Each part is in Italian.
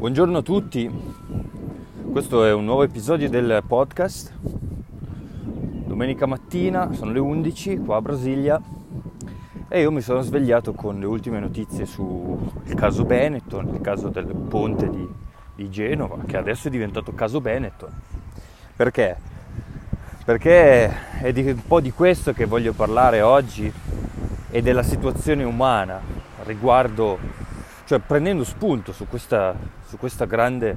Buongiorno a tutti, questo è un nuovo episodio del podcast. Domenica mattina, sono le 11 qua a Brasilia e io mi sono svegliato con le ultime notizie sul caso Benetton, il caso del ponte di Genova, che adesso è diventato caso Benetton. Perché? Perché è un po' di questo che voglio parlare oggi e della situazione umana riguardo, cioè prendendo spunto su questa grande,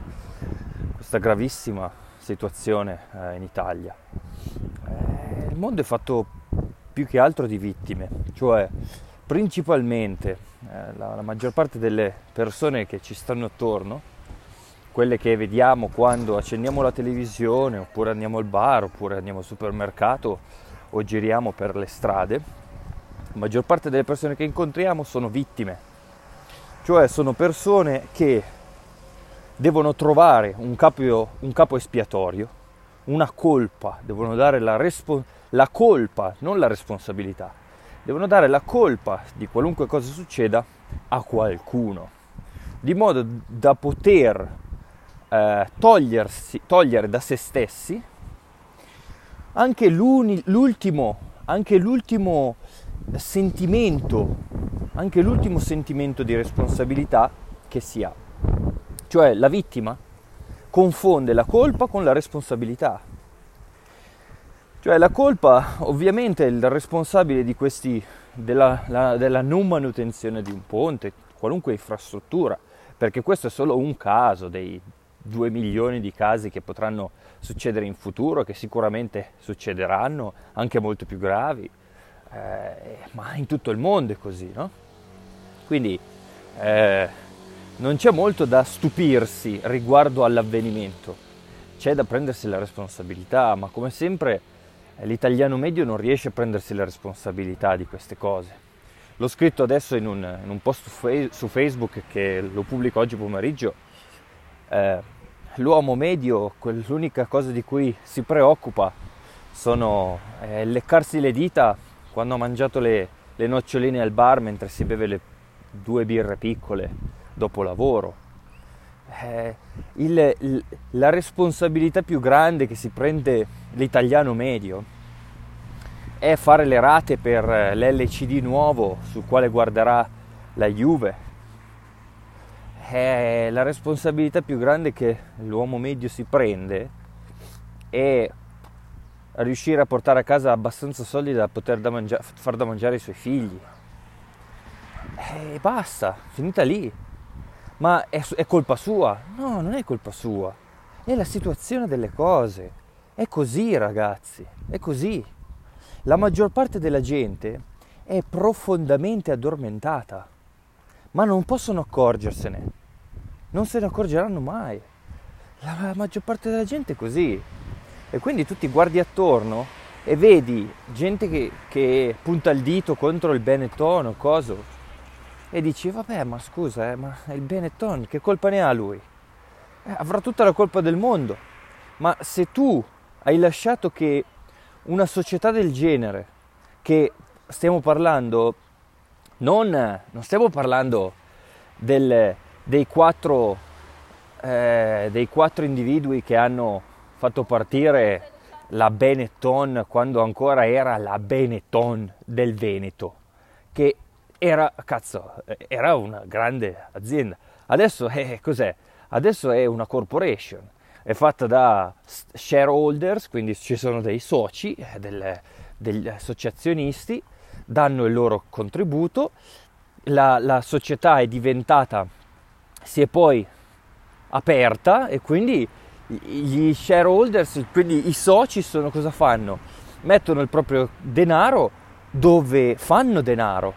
questa gravissima situazione in Italia. Il mondo è fatto più che altro di vittime, cioè principalmente la maggior parte delle persone che ci stanno attorno, quelle che vediamo quando accendiamo la televisione, oppure andiamo al bar, oppure andiamo al supermercato o giriamo per le strade, la maggior parte delle persone che incontriamo sono vittime. Cioè sono persone che devono trovare un capo espiatorio, una colpa, devono dare la colpa, non la responsabilità, devono dare la colpa di qualunque cosa succeda a qualcuno, di modo da poter togliere da se stessi anche l'ultimo sentimento, anche l'ultimo sentimento di responsabilità che si ha. Cioè la vittima confonde la colpa con la responsabilità. Cioè la colpa ovviamente è il responsabile di questi della non manutenzione di un ponte, qualunque infrastruttura, perché questo è solo un caso dei 2 milioni di casi che potranno succedere in futuro, che sicuramente succederanno, anche molto più gravi. Ma in tutto il mondo è così, no? Quindi non c'è molto da stupirsi riguardo all'avvenimento, c'è da prendersi la responsabilità, ma come sempre l'italiano medio non riesce a prendersi la responsabilità di queste cose. L'ho scritto adesso in un post su Facebook, che lo pubblico oggi pomeriggio. L'uomo medio, l'unica cosa di cui si preoccupa sono leccarsi le dita quando ha mangiato le noccioline al bar mentre si beve le 2 birre piccole dopo lavoro. La responsabilità più grande che si prende l'italiano medio è fare le rate per l'LCD nuovo sul quale guarderà la Juve. La responsabilità più grande che l'uomo medio si prende è a riuscire a portare a casa abbastanza soldi da poter far da mangiare ai suoi figli. E basta, finita lì. Ma è colpa sua? No, non è colpa sua. È la situazione delle cose. È così, ragazzi, è così. La maggior parte della gente è profondamente addormentata, ma non possono accorgersene. Non se ne accorgeranno mai. La maggior parte della gente è così. E quindi tu ti guardi attorno e vedi gente che punta il dito contro il Benetton o coso e dici vabbè, ma scusa, ma il Benetton che colpa ne ha lui? Avrà tutta la colpa del mondo, ma se tu hai lasciato che una società del genere, che stiamo parlando, non stiamo parlando dei quattro individui che hanno fatto partire la Benetton quando ancora era la Benetton del Veneto, che era una grande azienda. Adesso cos'è? Adesso è una corporation, è fatta da shareholders, quindi ci sono dei soci, degli associazionisti, danno il loro contributo, la società è diventata, si è poi aperta e quindi gli shareholders, quindi i soci, sono cosa fanno? Mettono il proprio denaro dove fanno denaro.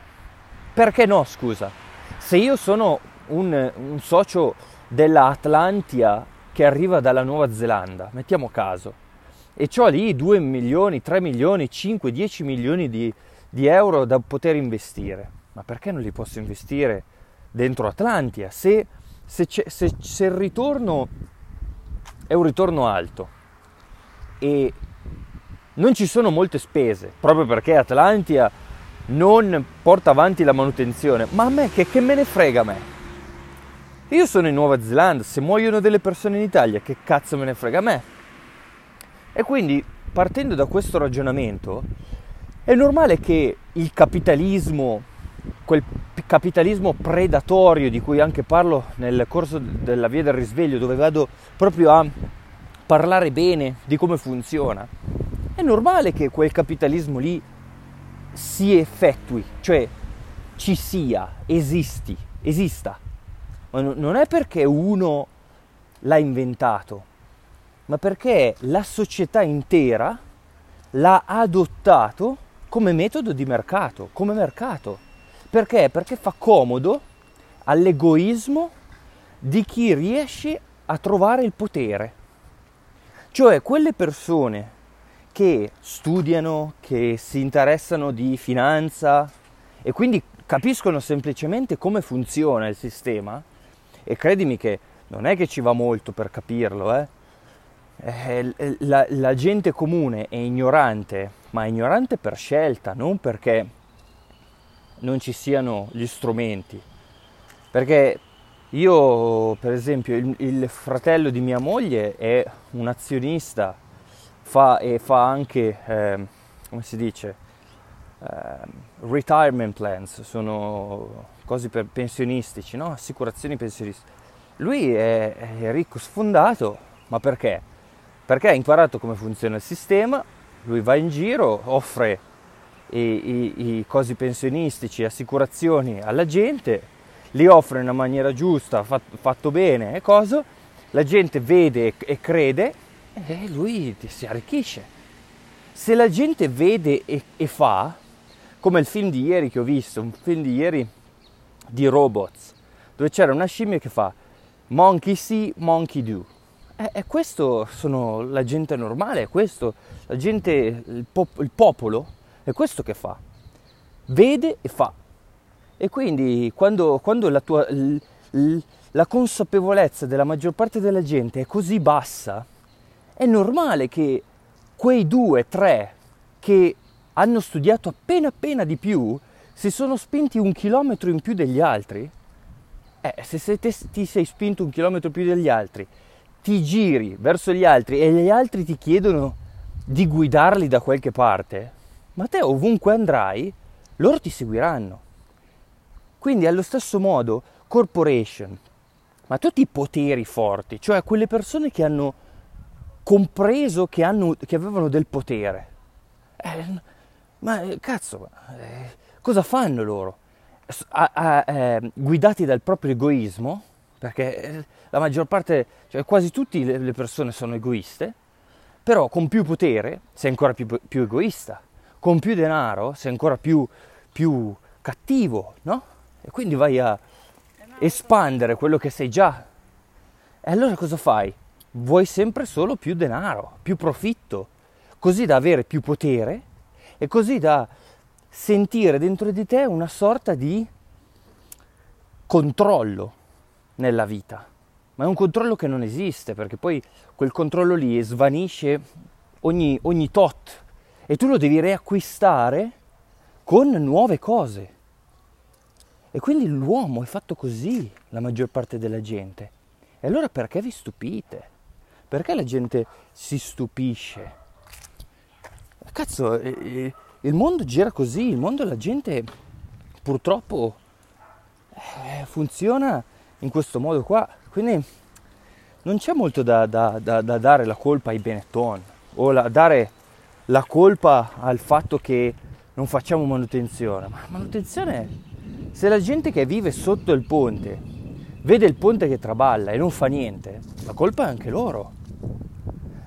Perché no, scusa? Se io sono un socio della Atlantia che arriva dalla Nuova Zelanda, mettiamo caso, e c'ho lì 2 milioni, 3 milioni, 5, 10 milioni di euro da poter investire, ma perché non li posso investire dentro Atlantia? Se il ritorno è un ritorno alto e non ci sono molte spese, proprio perché Atlantia non porta avanti la manutenzione, ma a me che me ne frega a me? Io sono in Nuova Zelanda, se muoiono delle persone in Italia, che cazzo me ne frega a me? E quindi, partendo da questo ragionamento, è normale che il capitalismo, quel capitalismo predatorio di cui anche parlo nel corso della Via del Risveglio, dove vado proprio a parlare bene di come funziona, è normale che quel capitalismo lì si effettui, cioè ci sia, esista. Ma non è perché uno l'ha inventato, ma perché la società intera l'ha adottato come metodo di mercato, come mercato. Perché? Perché fa comodo all'egoismo di chi riesce a trovare il potere. Cioè quelle persone che studiano, che si interessano di finanza e quindi capiscono semplicemente come funziona il sistema, e credimi che non è che ci va molto per capirlo, La gente comune è ignorante, ma è ignorante per scelta, non perché non ci siano gli strumenti. Perché io, per esempio, il fratello di mia moglie è un azionista, fa anche, come si dice, retirement plans, sono cose per pensionistici, no? Assicurazioni pensionistiche. Lui è ricco sfondato, ma perché? Perché ha imparato come funziona il sistema, lui va in giro, offre i cosi pensionistici, assicurazioni alla gente, li offre in una maniera giusta, fatto bene e cosa, la gente vede e crede e lui si arricchisce. Se la gente vede e fa, come il film di ieri che ho visto, un film di ieri di robots, dove c'era una scimmia che fa monkey see, monkey do. E questo sono la gente normale, è questo, la gente, il popolo, è questo che fa, vede e fa. E quindi quando la consapevolezza della maggior parte della gente è così bassa, è normale che quei 2, 3 che hanno studiato appena di più si sono spinti 1 chilometro in più degli altri. Se ti sei spinto 1 chilometro più degli altri, ti giri verso gli altri e gli altri ti chiedono di guidarli da qualche parte, ma te ovunque andrai, loro ti seguiranno. Quindi allo stesso modo, corporation, ma tutti i poteri forti, cioè quelle persone che hanno compreso che avevano del potere. Ma cazzo, cosa fanno loro? Guidati dal proprio egoismo, perché la maggior parte, cioè quasi tutte le persone sono egoiste, però con più potere sei ancora più egoista, con più denaro sei ancora più cattivo, no? E quindi vai a espandere quello che sei già. E allora cosa fai? Vuoi sempre solo più denaro, più profitto, così da avere più potere e così da sentire dentro di te una sorta di controllo nella vita, ma è un controllo che non esiste, perché poi quel controllo lì svanisce ogni tot e tu lo devi riacquistare con nuove cose. E quindi l'uomo è fatto così, la maggior parte della gente. E allora perché vi stupite? Perché la gente si stupisce? Cazzo, il mondo gira così, il mondo, la gente purtroppo funziona in questo modo qua, quindi non c'è molto da dare la colpa ai Benetton o dare la colpa al fatto che non facciamo manutenzione. Ma manutenzione, se la gente che vive sotto il ponte vede il ponte che traballa e non fa niente, la colpa è anche loro.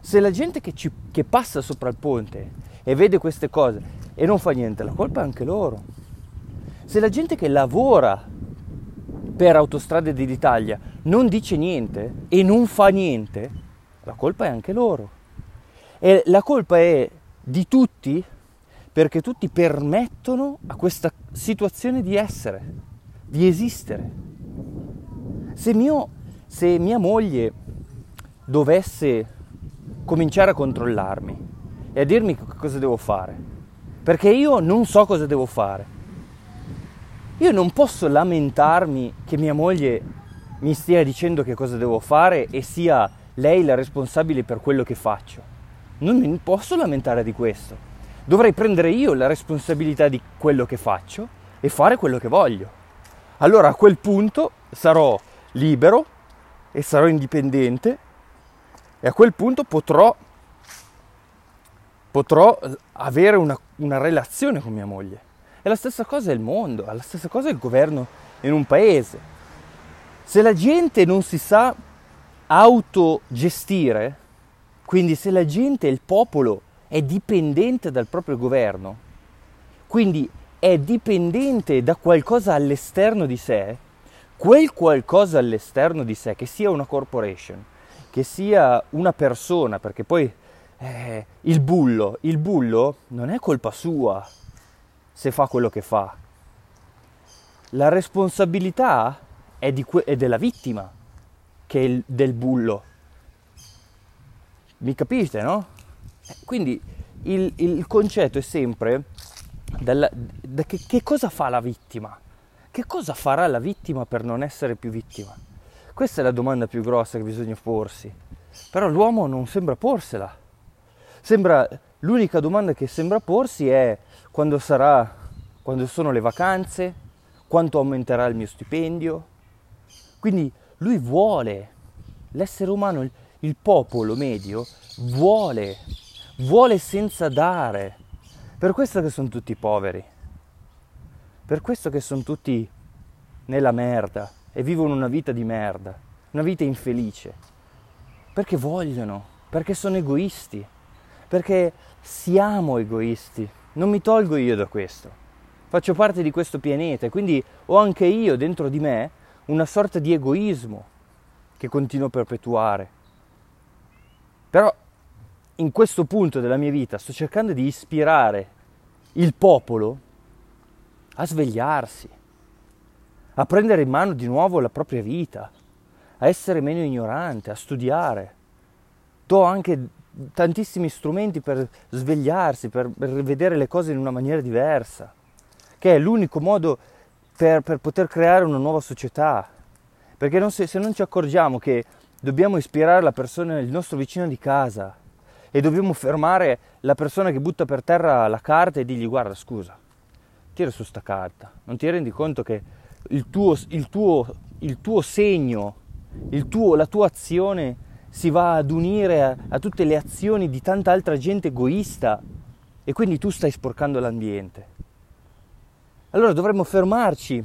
Se la gente che passa sopra il ponte e vede queste cose e non fa niente, la colpa è anche loro. Se la gente che lavora per Autostrade d'Italia non dice niente e non fa niente, la colpa è anche loro. E la colpa è di tutti, perché tutti permettono a questa situazione di essere, di esistere. Se mia moglie dovesse cominciare a controllarmi e a dirmi cosa devo fare, perché io non so cosa devo fare, io non posso lamentarmi che mia moglie mi stia dicendo che cosa devo fare e sia lei la responsabile per quello che faccio. Non mi posso lamentare di questo. Dovrei prendere io la responsabilità di quello che faccio e fare quello che voglio. Allora a quel punto sarò libero e sarò indipendente e a quel punto potrò avere una relazione con mia moglie. E la stessa cosa è il mondo, è la stessa cosa è il governo in un paese. Se la gente non si sa autogestire, quindi se la gente, il popolo, è dipendente dal proprio governo, quindi è dipendente da qualcosa all'esterno di sé, quel qualcosa all'esterno di sé, che sia una corporation, che sia una persona, perché poi il bullo non è colpa sua se fa quello che fa. La responsabilità è della vittima, che è del bullo. Mi capite, no? Quindi il concetto è sempre che cosa fa la vittima? Che cosa farà la vittima per non essere più vittima? Questa è la domanda più grossa che bisogna porsi. Però l'uomo non sembra porsela. L'unica domanda che sembra porsi è quando sono le vacanze, quanto aumenterà il mio stipendio. Quindi lui vuole, l'essere umano, il popolo medio vuole senza dare. Per questo che sono tutti poveri, per questo che sono tutti nella merda e vivono una vita di merda, una vita infelice, perché vogliono, perché sono egoisti, perché siamo egoisti. Non mi tolgo io da questo, faccio parte di questo pianeta e quindi ho anche io dentro di me una sorta di egoismo che continuo a perpetuare. Però in questo punto della mia vita sto cercando di ispirare il popolo a svegliarsi, a prendere in mano di nuovo la propria vita, a essere meno ignorante, a studiare. Do anche tantissimi strumenti per svegliarsi, per vedere le cose in una maniera diversa, che è l'unico modo per poter creare una nuova società, perché se non ci accorgiamo che dobbiamo ispirare la persona, il nostro vicino di casa, e dobbiamo fermare la persona che butta per terra la carta e dirgli: guarda, scusa, tira su sta carta, non ti rendi conto che il tuo segno, la tua azione si va ad unire a tutte le azioni di tanta altra gente egoista e quindi tu stai sporcando l'ambiente. Allora dovremmo fermarci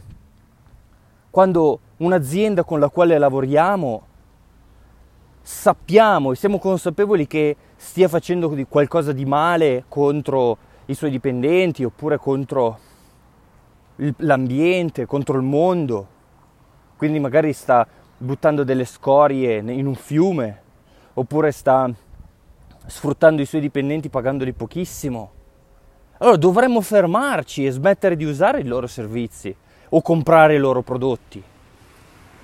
quando un'azienda con la quale lavoriamo sappiamo e siamo consapevoli che stia facendo qualcosa di male contro i suoi dipendenti oppure contro l'ambiente, contro il mondo. Quindi magari sta buttando delle scorie in un fiume oppure sta sfruttando i suoi dipendenti pagandoli pochissimo. Allora dovremmo fermarci e smettere di usare i loro servizi o comprare i loro prodotti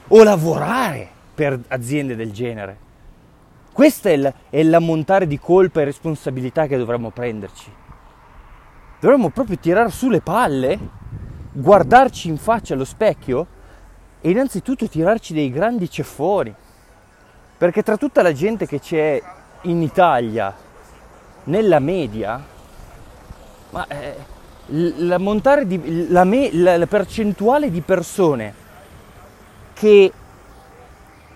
o lavorare per aziende del genere. Questo è l'ammontare di colpa e responsabilità che dovremmo prenderci. Dovremmo proprio tirar su le palle, guardarci in faccia allo specchio e innanzitutto tirarci dei grandi ceffoni. Perché tra tutta la gente che c'è in Italia, nella media, ma la percentuale di persone che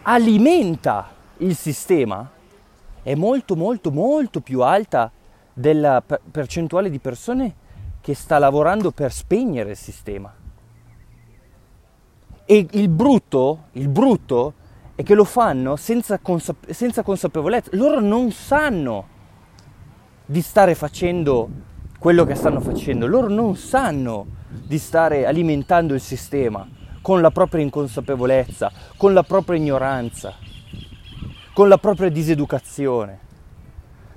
alimenta il sistema è molto molto molto più alta della percentuale di persone che sta lavorando per spegnere il sistema. E il brutto è che lo fanno senza consapevolezza. Loro non sanno di stare facendo quello che stanno facendo, loro non sanno di stare alimentando il sistema con la propria inconsapevolezza, con la propria ignoranza, con la propria diseducazione.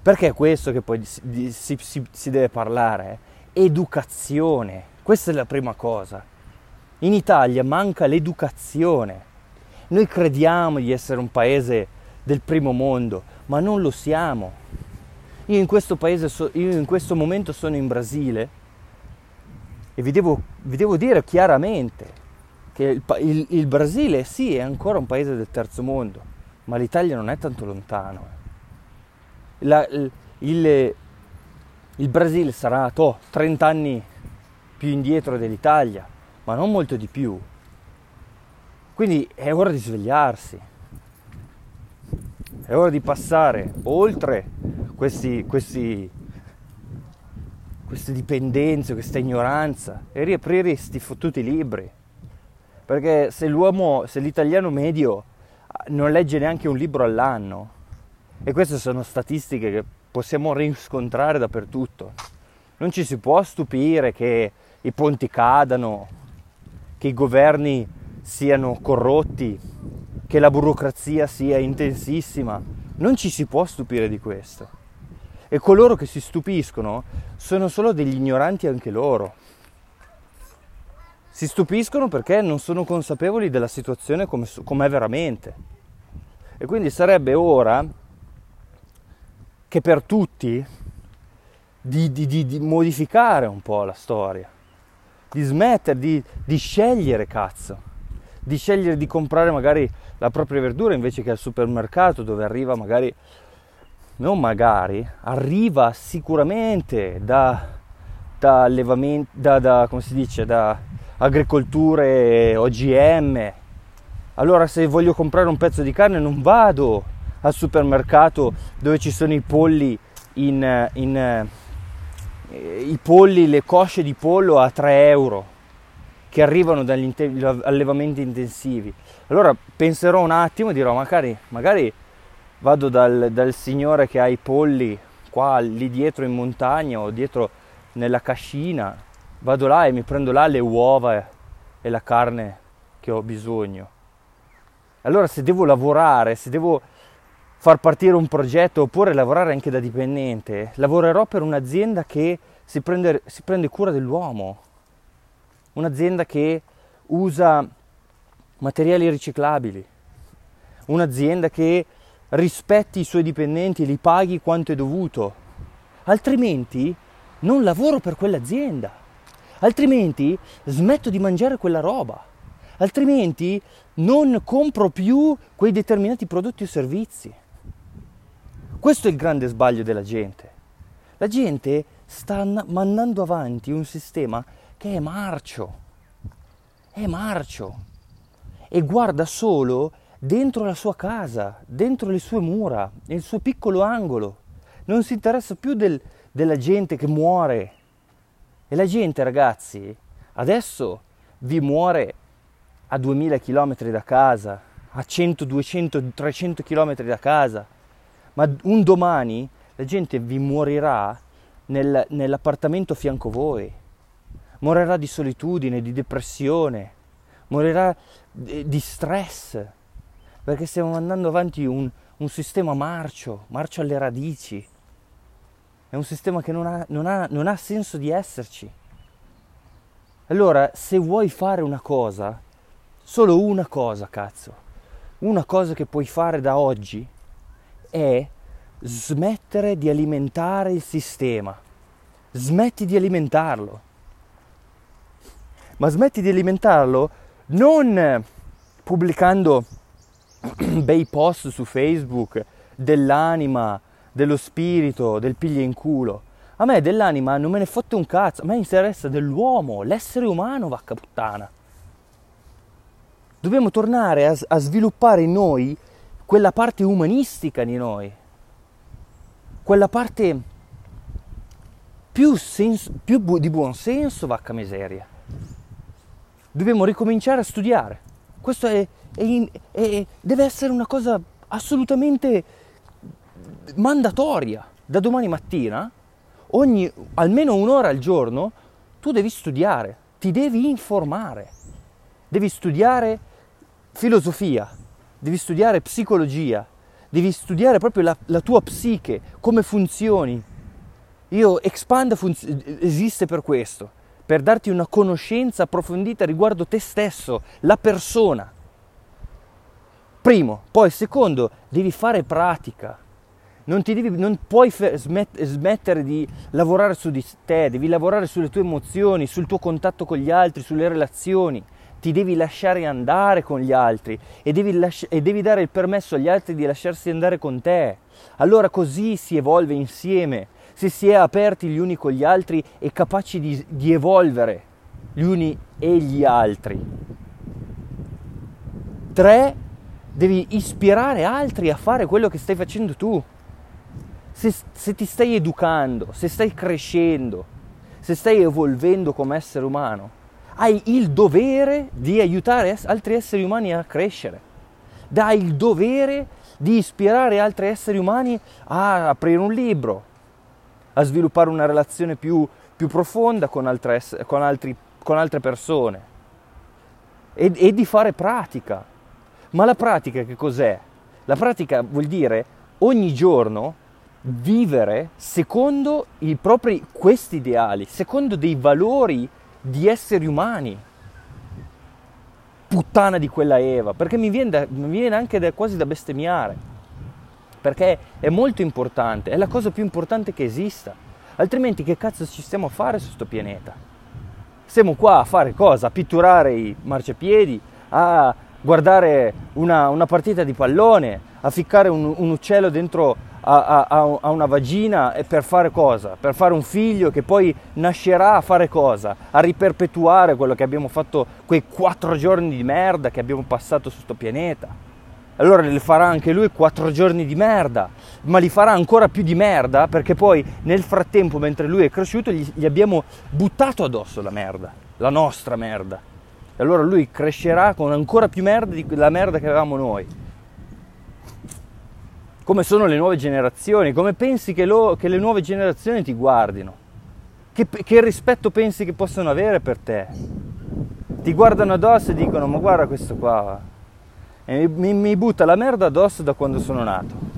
Perché è questo che poi si deve parlare, educazione, questa è la prima cosa. In Italia manca l'educazione. Noi crediamo di essere un paese del primo mondo, ma non lo siamo. Io in questo momento sono in Brasile e vi devo dire chiaramente che il Brasile sì è ancora un paese del terzo mondo, ma l'Italia non è tanto lontano. Il Brasile sarà 30 anni più indietro dell'Italia, ma non molto di più. Quindi è ora di svegliarsi, è ora di passare oltre queste dipendenze, questa ignoranza, e riaprire sti fottuti libri. Perché se l'italiano medio non legge neanche un libro all'anno, e queste sono statistiche che possiamo riscontrare dappertutto, non ci si può stupire che i ponti cadano, che i governi siano corrotti, che la burocrazia sia intensissima, non ci si può stupire di questo. E coloro che si stupiscono sono solo degli ignoranti anche loro. Si stupiscono perché non sono consapevoli della situazione com'è veramente. E quindi sarebbe ora che per tutti di modificare un po' la storia, di smettere, di scegliere, di scegliere di comprare magari la propria verdura invece che al supermercato, dove arriva arriva sicuramente da agricolture OGM. Allora se voglio comprare un pezzo di carne non vado al supermercato dove ci sono i polli le cosce di pollo a 3 euro che arrivano dagli allevamenti intensivi. Allora penserò un attimo e dirò magari vado dal signore che ha i polli qua lì dietro in montagna o dietro nella cascina, vado là e mi prendo là le uova e la carne che ho bisogno. Allora se devo lavorare, se devo far partire un progetto oppure lavorare anche da dipendente, lavorerò per un'azienda che si prende cura dell'uomo, un'azienda che usa materiali riciclabili, un'azienda che rispetti i suoi dipendenti, li paghi quanto è dovuto. Altrimenti non lavoro per quell'azienda, altrimenti smetto di mangiare quella roba, altrimenti non compro più quei determinati prodotti o servizi. Questo è il grande sbaglio della gente. La gente sta mandando avanti un sistema che è marcio e guarda solo dentro la sua casa, dentro le sue mura, nel suo piccolo angolo. Non si interessa più della gente che muore. E la gente, ragazzi, adesso vi muore a 2000 km da casa, a 100, 200, 300 km da casa, ma un domani la gente vi morirà nell'appartamento fianco a voi, morirà di solitudine, di depressione, morirà di stress, perché stiamo andando avanti un sistema marcio alle radici. È un sistema che non ha senso di esserci. Allora, se vuoi fare una cosa, solo una cosa, una cosa che puoi fare da oggi è smettere di alimentare il sistema. Smetti di alimentarlo. Ma smetti di alimentarlo non pubblicando bei post su Facebook dell'anima, dello spirito, del piglia in culo. A me dell'anima non me ne fotte un cazzo, a me interessa dell'uomo, l'essere umano, vacca puttana. Dobbiamo tornare a sviluppare in noi quella parte umanistica di noi, quella parte più di buon senso, vacca miseria. Dobbiamo ricominciare a studiare. Questo deve essere una cosa assolutamente mandatoria. Da domani mattina, almeno un'ora al giorno, tu devi studiare, ti devi informare. Devi studiare filosofia, devi studiare psicologia, devi studiare proprio la tua psiche, come funzioni. Expanda esiste per questo, per darti una conoscenza approfondita riguardo te stesso, la persona. Primo, poi secondo, devi fare pratica. Non puoi smettere di lavorare su di te, devi lavorare sulle tue emozioni, sul tuo contatto con gli altri, sulle relazioni. ti devi lasciare andare con gli altri e devi dare il permesso agli altri di lasciarsi andare con te. Allora così si evolve insieme, se si è aperti gli uni con gli altri e capaci di evolvere gli uni e gli altri. 3. Devi ispirare altri a fare quello che stai facendo tu. Se ti stai educando, se stai crescendo, se stai evolvendo come essere umano, hai il dovere di aiutare altri esseri umani a crescere. Hai il dovere di ispirare altri esseri umani a aprire un libro, a sviluppare una relazione più profonda con altre persone e di fare pratica. Ma la pratica che cos'è? La pratica vuol dire ogni giorno vivere secondo i propri questi ideali, secondo dei valori di esseri umani. Puttana di quella Eva, perché mi viene anche quasi da bestemmiare, perché è molto importante, è la cosa più importante che esista, altrimenti che cazzo ci stiamo a fare su sto pianeta? Stiamo qua a fare cosa? A pitturare i marciapiedi, a guardare una partita di pallone, a ficcare un uccello dentro a una vagina, e per fare cosa? Per fare un figlio che poi nascerà a fare cosa? A riperpetuare quello che abbiamo fatto, quei 4 giorni di merda che abbiamo passato su sto pianeta. Allora li farà anche lui 4 giorni di merda, ma li farà ancora più di merda, perché poi nel frattempo, mentre lui è cresciuto, gli abbiamo buttato addosso la merda, la nostra merda, e allora lui crescerà con ancora più merda di la merda che avevamo noi. Come sono le nuove generazioni? Come pensi che le nuove generazioni ti guardino? Che rispetto pensi che possano avere per te? Ti guardano addosso e dicono: ma guarda questo qua, e mi butta la merda addosso da quando sono nato.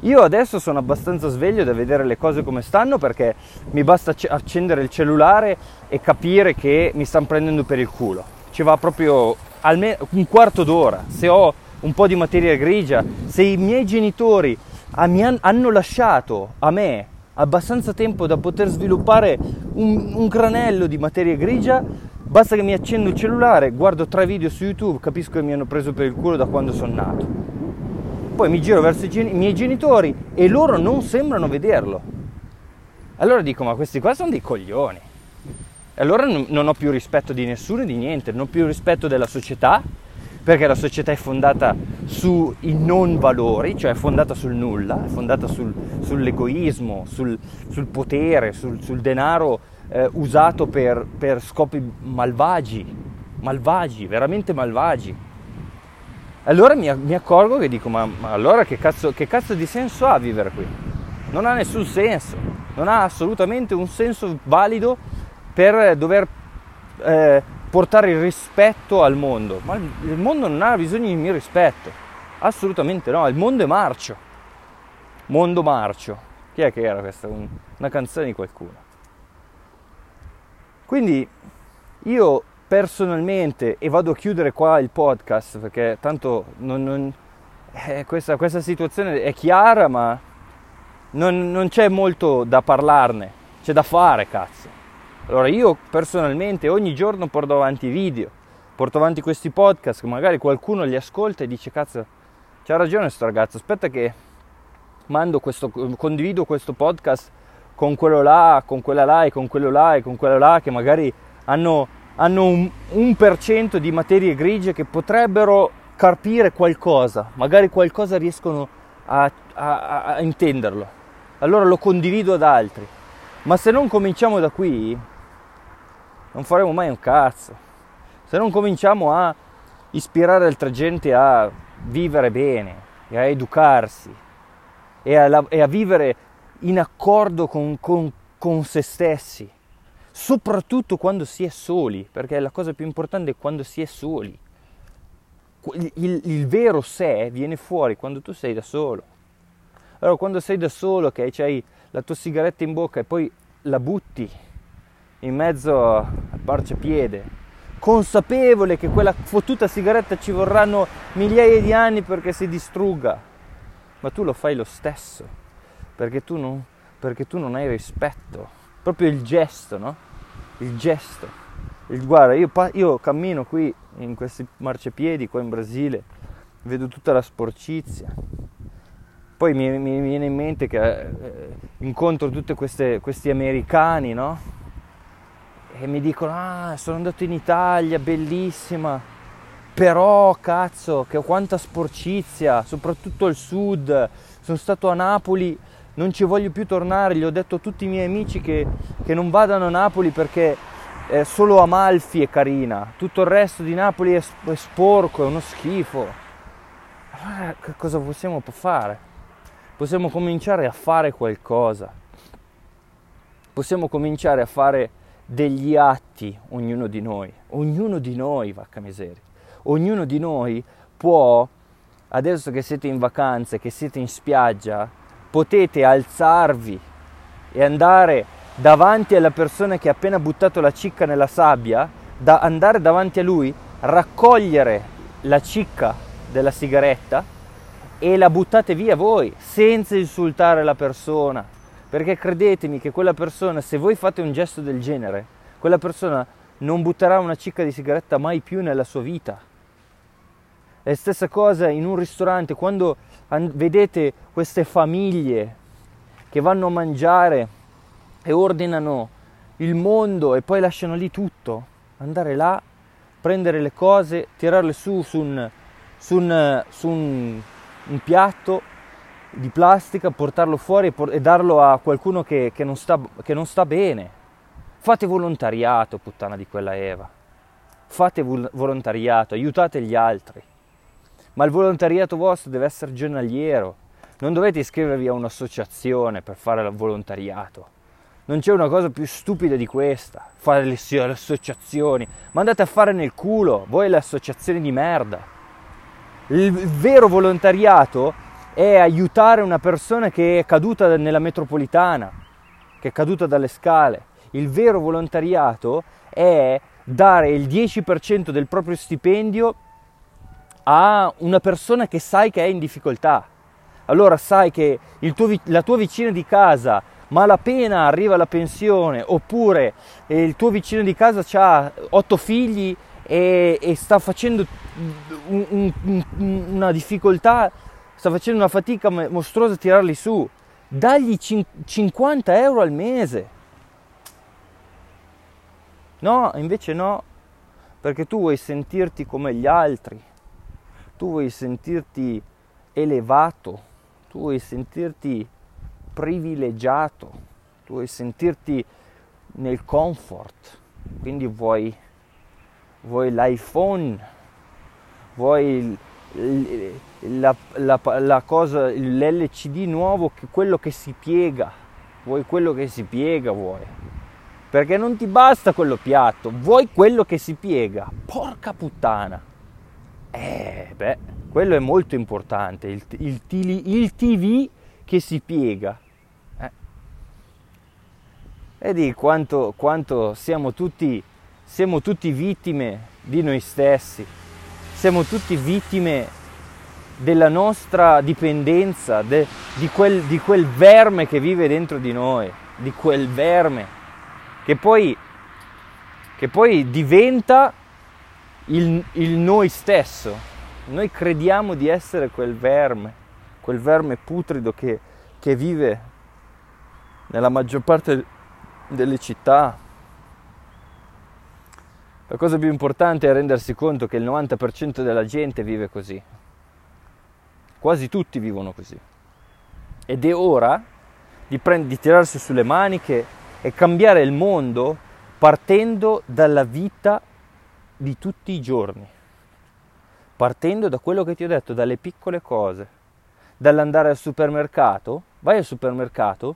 Io adesso sono abbastanza sveglio da vedere le cose come stanno, perché mi basta accendere il cellulare e capire che mi stanno prendendo per il culo. Ci va proprio almeno un quarto d'ora, se ho un po' di materia grigia, se i miei genitori hanno lasciato a me abbastanza tempo da poter sviluppare un granello di materia grigia, basta che mi accendo il cellulare, guardo 3 video su YouTube, capisco che mi hanno preso per il culo da quando sono nato. Poi mi giro verso i miei genitori e loro non sembrano vederlo. Allora dico: ma questi qua sono dei coglioni. E allora non ho più rispetto di nessuno e di niente, non ho più rispetto della società, perché la società è fondata sui non valori, cioè è fondata sul nulla, è fondata sull'egoismo, sul potere, sul denaro usato per scopi malvagi, veramente malvagi. Allora mi accorgo che dico: ma allora che cazzo di senso ha vivere qui? Non ha nessun senso, non ha assolutamente un senso valido per dover portare il rispetto al mondo. Ma il mondo non ha bisogno di mio rispetto, assolutamente no. Il mondo è marcio, mondo marcio. Chi è che era questa? Una canzone di qualcuno. Quindi io personalmente, e vado a chiudere qua il podcast perché tanto questa situazione è chiara, ma non c'è molto da parlarne, c'è da fare, cazzo. Allora io personalmente ogni giorno porto avanti video, porto avanti questi podcast, che magari qualcuno li ascolta e dice: cazzo, c'ha ragione sto ragazzo, aspetta che condivido questo podcast con quello là, con quella là e con quello là e con quello là, che magari hanno un % di materie grigie che potrebbero capire qualcosa, magari qualcosa riescono a intenderlo. Allora lo condivido ad altri. Ma se non cominciamo da qui, non faremo mai un cazzo. Se non cominciamo a ispirare altra gente a vivere bene, e a educarsi, e a vivere in accordo con se stessi, soprattutto quando si è soli, perché la cosa più importante è quando si è soli. Il vero sé viene fuori quando tu sei da solo. Allora quando sei da solo, che c'hai la tua sigaretta in bocca e poi la butti in mezzo al marciapiede, consapevole che quella fottuta sigaretta ci vorranno migliaia di anni perché si distrugga, ma tu lo fai lo stesso, perché tu non hai rispetto, proprio il gesto, no? Il gesto. Guarda, io cammino qui in questi marciapiedi qua in Brasile, vedo tutta la sporcizia, poi mi viene in mente che incontro tutti questi americani, no? E mi dicono: ah, sono andato in Italia, bellissima, però cazzo, che quanta sporcizia, soprattutto il sud, sono stato a Napoli, non ci voglio più tornare, gli ho detto a tutti i miei amici che non vadano a Napoli perché solo Amalfi è carina, tutto il resto di Napoli è sporco, è uno schifo. Allora, che cosa possiamo fare? Possiamo cominciare a fare qualcosa, possiamo cominciare a fare degli atti, ognuno di noi, vacca miseria, ognuno di noi può, adesso che siete in vacanza, che siete in spiaggia, potete alzarvi e andare davanti alla persona che ha appena buttato la cicca nella sabbia, andare davanti a lui, raccogliere la cicca della sigaretta e la buttate via voi, senza insultare la persona. Perché credetemi che quella persona, se voi fate un gesto del genere, quella persona non butterà una cicca di sigaretta mai più nella sua vita. È la stessa cosa in un ristorante, quando vedete queste famiglie che vanno a mangiare e ordinano il mondo e poi lasciano lì tutto, andare là, prendere le cose, tirarle su un piatto di plastica, portarlo fuori e darlo a qualcuno che non sta bene. Fate volontariato, puttana di quella Eva, fate volontariato, aiutate gli altri, ma il volontariato vostro deve essere giornaliero, non dovete iscrivervi a un'associazione per fare il volontariato, non c'è una cosa più stupida di questa, fare le associazioni, ma andate a fare nel culo, voi le associazioni di merda. Il vero volontariato è aiutare una persona che è caduta nella metropolitana, che è caduta dalle scale. Il vero volontariato è dare il 10% del proprio stipendio a una persona che sai che è in difficoltà. Allora sai che la tua vicina di casa malapena arriva alla pensione, oppure il tuo vicino di casa ha 8 figli e sta facendo una difficoltà, sta facendo una fatica mostruosa a tirarli su, dagli 50 euro al mese. No, invece no, perché tu vuoi sentirti come gli altri, tu vuoi sentirti elevato, tu vuoi sentirti privilegiato, tu vuoi sentirti nel comfort, quindi vuoi l'iPhone, vuoi la cosa, l'LCD nuovo, quello che si piega, perché non ti basta quello piatto, vuoi quello che si piega, porca puttana. Quello è molto importante, il TV che si piega, vedi quanto siamo tutti vittime di noi stessi, siamo tutti vittime della nostra dipendenza, di quel verme che vive dentro di noi, di quel verme che poi diventa il noi stesso. Noi crediamo di essere quel verme putrido che vive nella maggior parte delle città. La cosa più importante è rendersi conto che il 90% della gente vive così. Quasi tutti vivono così, ed è ora di tirarsi sulle maniche e cambiare il mondo partendo dalla vita di tutti i giorni, partendo da quello che ti ho detto, dalle piccole cose, dall'andare al supermercato. Vai al supermercato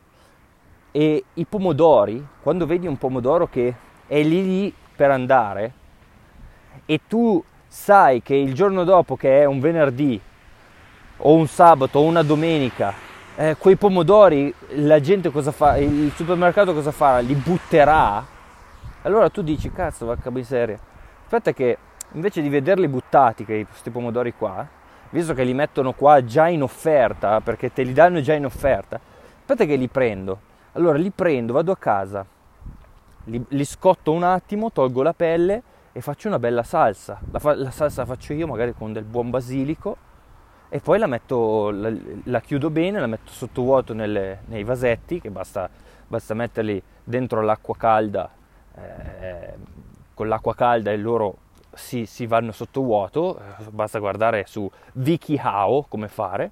e i pomodori, quando vedi un pomodoro che è lì per andare e tu sai che il giorno dopo, che è un venerdì o un sabato o una domenica, quei pomodori, la gente cosa fa? Il supermercato cosa farà? Li butterà? Allora tu dici: cazzo, vacca miseria, aspetta, che invece di vederli buttati, che questi pomodori qua, visto che li mettono qua già in offerta, perché te li danno già in offerta, aspetta che li prendo. Allora li prendo, vado a casa, Li scotto un attimo, tolgo la pelle e faccio una bella salsa. La salsa la faccio io, magari con del buon basilico, e poi la metto, la chiudo bene, la metto sottovuoto nei vasetti, che basta metterli dentro l'acqua calda, con l'acqua calda e loro si vanno sottovuoto, basta guardare su WikiHow come fare,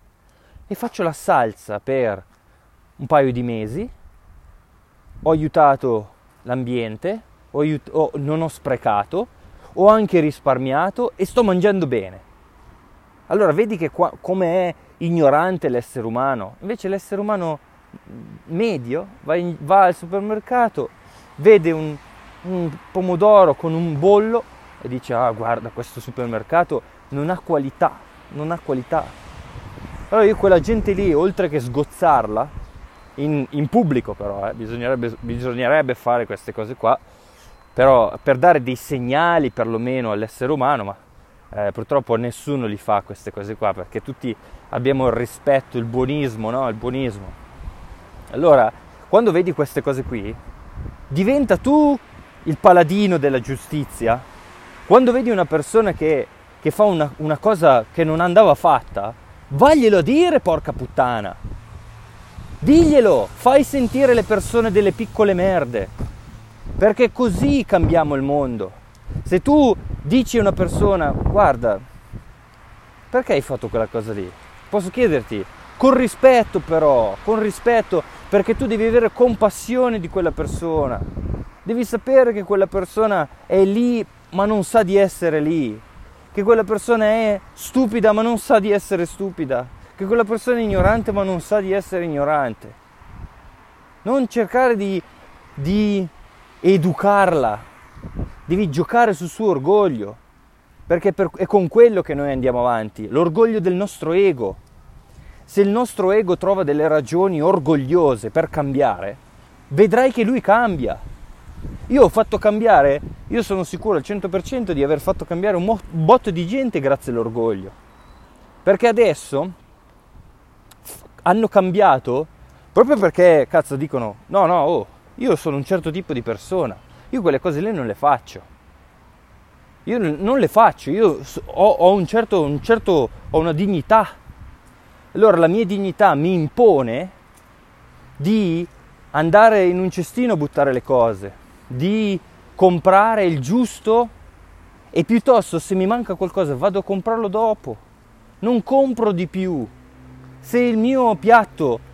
e faccio la salsa per un paio di mesi. Ho aiutato l'ambiente, non ho sprecato, ho anche risparmiato e sto mangiando bene. Allora vedi che come è ignorante l'essere umano. Invece l'essere umano medio va al supermercato, vede un pomodoro con un bollo e dice: ah, guarda, questo supermercato non ha qualità. Allora io quella gente lì, oltre che sgozzarla in pubblico, però bisognerebbe fare queste cose qua, però per dare dei segnali perlomeno all'essere umano, ma purtroppo nessuno li fa queste cose qua, perché tutti abbiamo il rispetto, il buonismo, no? Il buonismo. Allora, quando vedi queste cose qui, diventa tu il paladino della giustizia. Quando vedi una persona che fa una cosa che non andava fatta, vaglielo a dire, porca puttana. Diglielo, fai sentire le persone delle piccole merde, perché così cambiamo il mondo. Se tu dici a una persona: guarda, perché hai fatto quella cosa lì? Posso chiederti? Con rispetto, però, con rispetto, perché tu devi avere compassione di quella persona. Devi sapere che quella persona è lì ma non sa di essere lì, che quella persona è stupida ma non sa di essere stupida, che quella persona è ignorante ma non sa di essere ignorante. Non cercare di educarla. Devi giocare sul suo orgoglio, perché è con quello che noi andiamo avanti, l'orgoglio del nostro ego. Se il nostro ego trova delle ragioni orgogliose per cambiare, vedrai che lui cambia. Io ho fatto cambiare, io sono sicuro al 100% di aver fatto cambiare un botto di gente grazie all'orgoglio, perché adesso hanno cambiato proprio perché, cazzo, dicono: no, oh, io sono un certo tipo di persona. Io quelle cose lì non le faccio, io ho ho una dignità. Allora la mia dignità mi impone di andare in un cestino a buttare le cose, di comprare il giusto, e piuttosto, se mi manca qualcosa, vado a comprarlo dopo, non compro di più. Se il mio piatto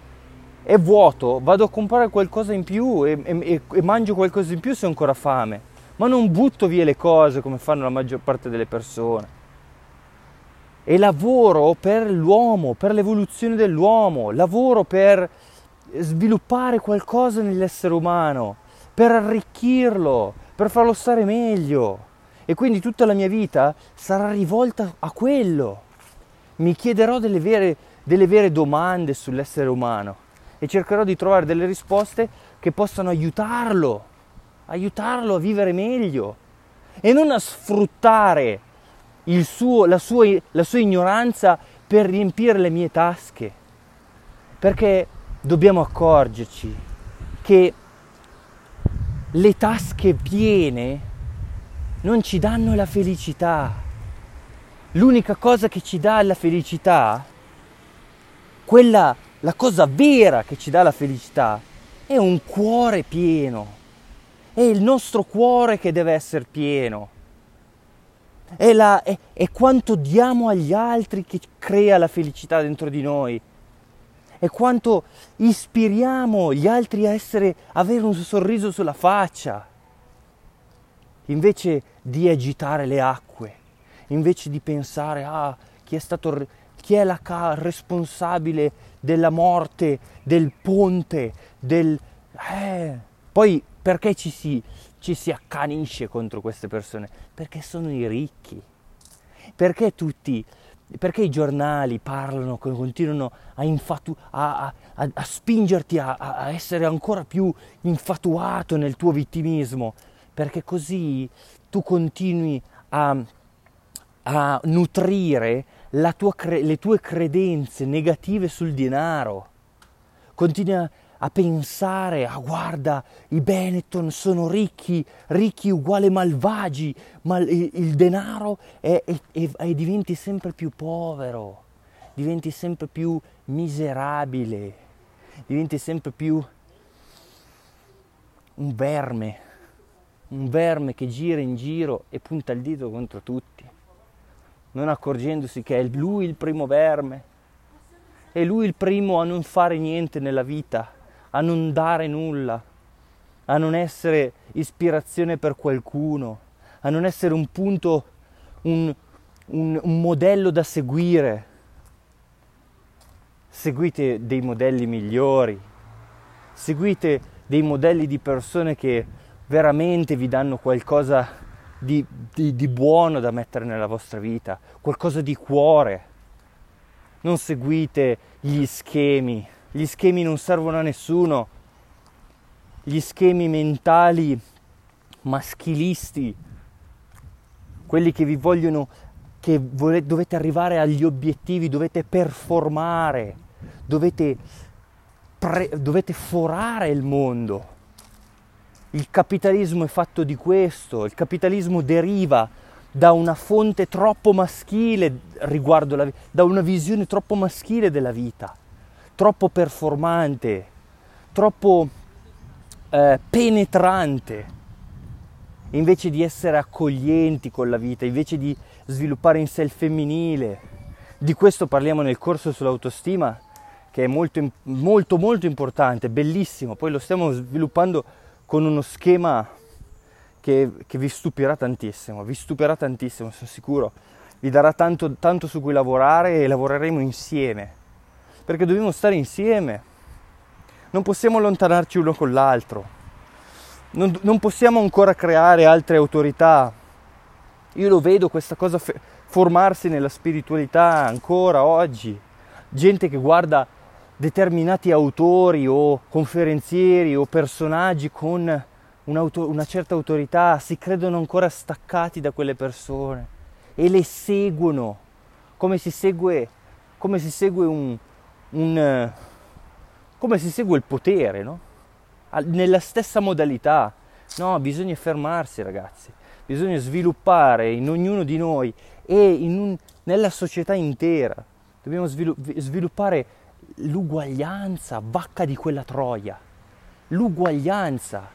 è vuoto, vado a comprare qualcosa in più e mangio qualcosa in più se ho ancora fame, ma non butto via le cose come fanno la maggior parte delle persone. E lavoro per l'uomo, per l'evoluzione dell'uomo, lavoro per sviluppare qualcosa nell'essere umano, per arricchirlo, per farlo stare meglio, e quindi tutta la mia vita sarà rivolta a quello. Mi chiederò delle vere domande sull'essere umano e cercherò di trovare delle risposte che possano aiutarlo a vivere meglio, e non a sfruttare la sua ignoranza per riempire le mie tasche, perché dobbiamo accorgerci che le tasche piene non ci danno la felicità. L'unica cosa che ci dà la felicità, la cosa vera che ci dà la felicità, è un cuore pieno, è il nostro cuore che deve essere pieno, è quanto diamo agli altri che crea la felicità dentro di noi, è quanto ispiriamo gli altri avere un sorriso sulla faccia, invece di agitare le acque, invece di pensare a chi è la responsabile della morte, del ponte, Poi perché ci si accanisce contro queste persone? Perché sono i ricchi. Perché i giornali parlano, continuano a spingerti a essere ancora più infatuato nel tuo vittimismo? Perché così tu continui a nutrire le tue credenze negative sul denaro, continua a pensare, ah guarda, i Benetton sono ricchi, ricchi uguale malvagi, ma il denaro diventi sempre più povero, diventi sempre più miserabile, diventi sempre più un verme che gira in giro e punta il dito contro tutti, non accorgendosi che è lui il primo verme, è lui il primo a non fare niente nella vita, a non dare nulla, a non essere ispirazione per qualcuno, a non essere un punto, un modello da seguire. Seguite dei modelli migliori, seguite dei modelli di persone che veramente vi danno qualcosa di buono da mettere nella vostra vita, qualcosa di cuore. Non seguite gli schemi non servono a nessuno, gli schemi mentali maschilisti, quelli che vi vogliono, che dovete arrivare agli obiettivi, dovete performare, dovete forare il mondo. Il capitalismo è fatto di questo, il capitalismo deriva da una fonte troppo maschile riguardo la vita, da una visione troppo maschile della vita, troppo performante, troppo penetrante, invece di essere accoglienti con la vita, invece di sviluppare in sé il femminile. Di questo parliamo nel corso sull'autostima, che è molto importante, bellissimo, poi lo stiamo sviluppando con uno schema che vi stupirà tantissimo, sono sicuro, vi darà tanto su cui lavorare, e lavoreremo insieme, perché dobbiamo stare insieme, non possiamo allontanarci uno con l'altro, non possiamo ancora creare altre autorità. Io lo vedo questa cosa formarsi nella spiritualità ancora oggi, gente che guarda determinati autori o conferenzieri o personaggi con una certa autorità, si credono ancora staccati da quelle persone e le seguono come si segue il potere, no? Nella stessa modalità. No, bisogna fermarsi, ragazzi, bisogna sviluppare in ognuno di noi e nella società intera dobbiamo sviluppare l'uguaglianza, vacca di quella troia, l'uguaglianza.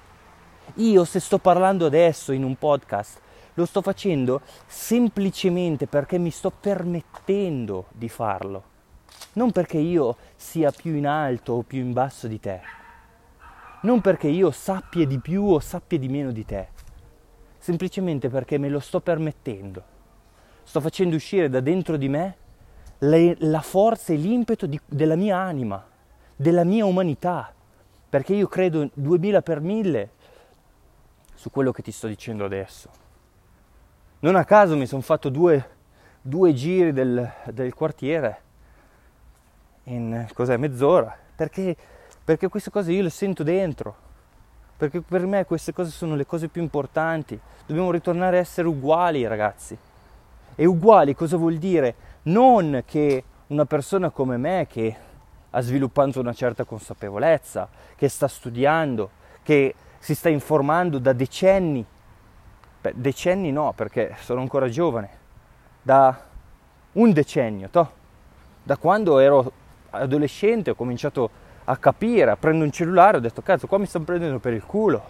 Io, se sto parlando adesso in un podcast, lo sto facendo semplicemente perché mi sto permettendo di farlo, non perché io sia più in alto o più in basso di te, non perché io sappia di più o sappia di meno di te, semplicemente perché me lo sto permettendo. Sto facendo uscire da dentro di me la forza e l'impeto della mia anima, della mia umanità, perché io credo 2000 per 1000 su quello che ti sto dicendo adesso. Non a caso mi sono fatto due giri del quartiere in mezz'ora, perché queste cose io le sento dentro, perché per me queste cose sono le cose più importanti. Dobbiamo ritornare a essere uguali, ragazzi. E uguali cosa vuol dire? Non che una persona come me, che ha sviluppato una certa consapevolezza, che sta studiando, che si sta informando da decenni, decenni no, perché sono ancora giovane, da un decennio, da quando ero adolescente ho cominciato a capire, prendo un cellulare, ho detto cazzo, qua mi stanno prendendo per il culo,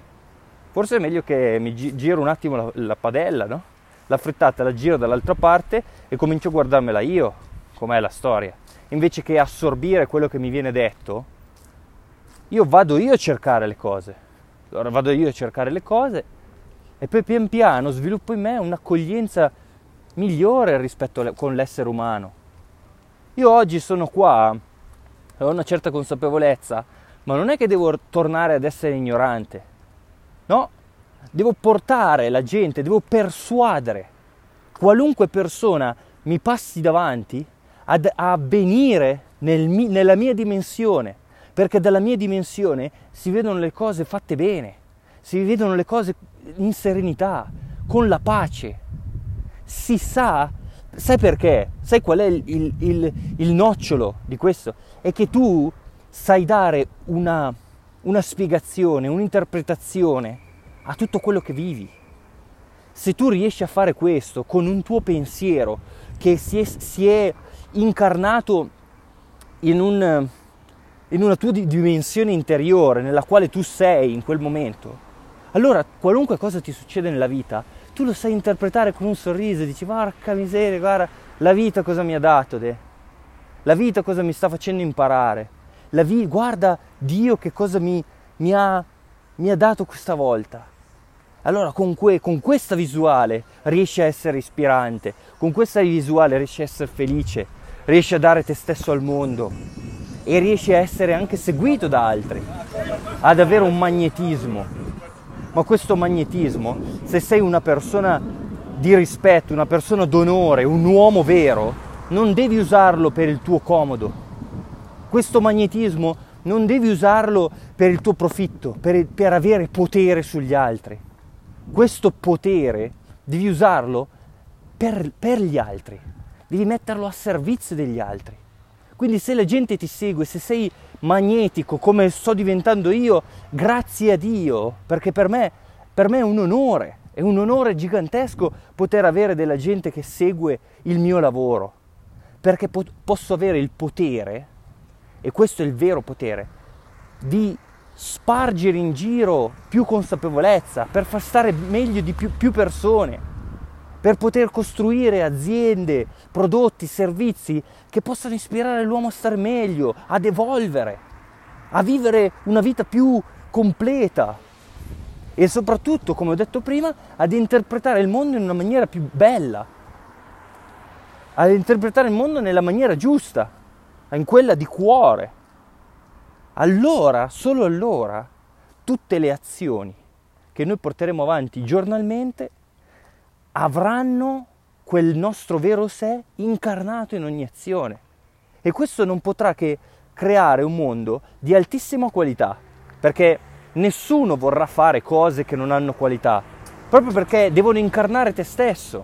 forse è meglio che mi giro un attimo la padella, no? La frittata la giro dall'altra parte e comincio a guardarmela io, com'è la storia, invece che assorbire quello che mi viene detto, vado io a cercare le cose e poi pian piano sviluppo in me un'accoglienza migliore rispetto con l'essere umano. Io oggi sono qua, ho una certa consapevolezza, ma non è che devo tornare ad essere ignorante, no? Devo portare la gente, devo persuadere qualunque persona mi passi davanti a venire nella mia dimensione, perché dalla mia dimensione si vedono le cose fatte bene, si vedono le cose in serenità, con la pace. Si sa, sai perché? Sai qual è il nocciolo di questo? È che tu sai dare una spiegazione, un'interpretazione a tutto quello che vivi. Se tu riesci a fare questo con un tuo pensiero che si è incarnato in una tua dimensione interiore nella quale tu sei in quel momento, allora qualunque cosa ti succede nella vita tu lo sai interpretare con un sorriso e dici: porca miseria, guarda, la vita cosa mi ha dato, la vita cosa mi sta facendo imparare, guarda Dio che cosa mi ha dato questa volta. Allora con questa visuale riesci a essere ispirante, con questa visuale riesci a essere felice, riesci a dare te stesso al mondo e riesci a essere anche seguito da altri, ad avere un magnetismo. Ma questo magnetismo, se sei una persona di rispetto, una persona d'onore, un uomo vero, non devi usarlo per il tuo comodo. Questo magnetismo non devi usarlo per il tuo profitto, per avere potere sugli altri. Questo potere devi usarlo per gli altri, devi metterlo a servizio degli altri. Quindi se la gente ti segue, se sei magnetico come sto diventando io, grazie a Dio, perché per me è un onore gigantesco poter avere della gente che segue il mio lavoro, perché posso avere il potere, e questo è il vero potere, di spargere in giro più consapevolezza, per far stare meglio di più persone, per poter costruire aziende, prodotti, servizi che possano ispirare l'uomo a stare meglio, ad evolvere, a vivere una vita più completa e soprattutto, come ho detto prima, ad interpretare il mondo in una maniera più bella, ad interpretare il mondo nella maniera giusta, in quella di cuore. Allora, solo allora, tutte le azioni che noi porteremo avanti giornalmente avranno quel nostro vero sé incarnato in ogni azione. E questo non potrà che creare un mondo di altissima qualità, perché nessuno vorrà fare cose che non hanno qualità, proprio perché devono incarnare te stesso.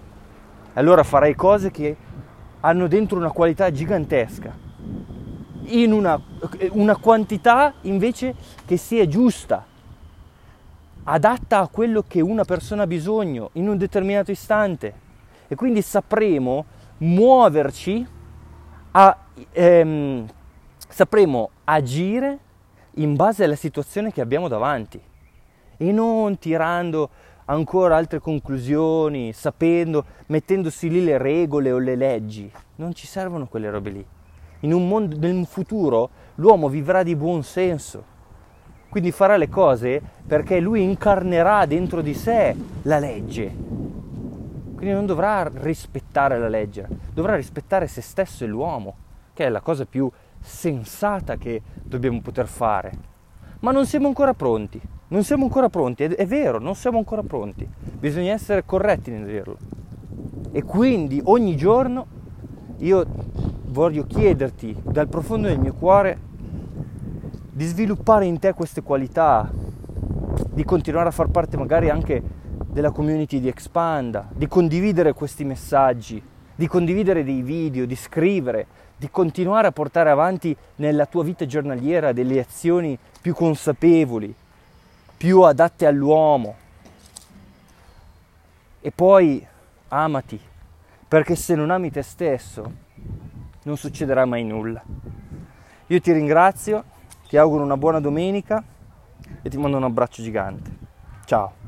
Allora farai cose che hanno dentro una qualità gigantesca, in una quantità invece che sia giusta, adatta a quello che una persona ha bisogno in un determinato istante, e quindi sapremo muoverci, sapremo agire in base alla situazione che abbiamo davanti e non tirando ancora altre conclusioni, mettendosi lì le regole o le leggi. Non ci servono quelle robe lì. Nel futuro l'uomo vivrà di buon senso, quindi farà le cose perché lui incarnerà dentro di sé la legge, quindi non dovrà rispettare la legge, dovrà rispettare se stesso e l'uomo, che è la cosa più sensata che dobbiamo poter fare. Ma non siamo ancora pronti, è vero, non siamo ancora pronti, bisogna essere corretti nel dirlo. E quindi ogni giorno io voglio chiederti dal profondo del mio cuore di sviluppare in te queste qualità, di continuare a far parte magari anche della community di Expanda, di condividere questi messaggi, di condividere dei video, di scrivere, di continuare a portare avanti nella tua vita giornaliera delle azioni più consapevoli, più adatte all'uomo. E poi amati, perché se non ami te stesso non succederà mai nulla. Io ti ringrazio, ti auguro una buona domenica e ti mando un abbraccio gigante. Ciao!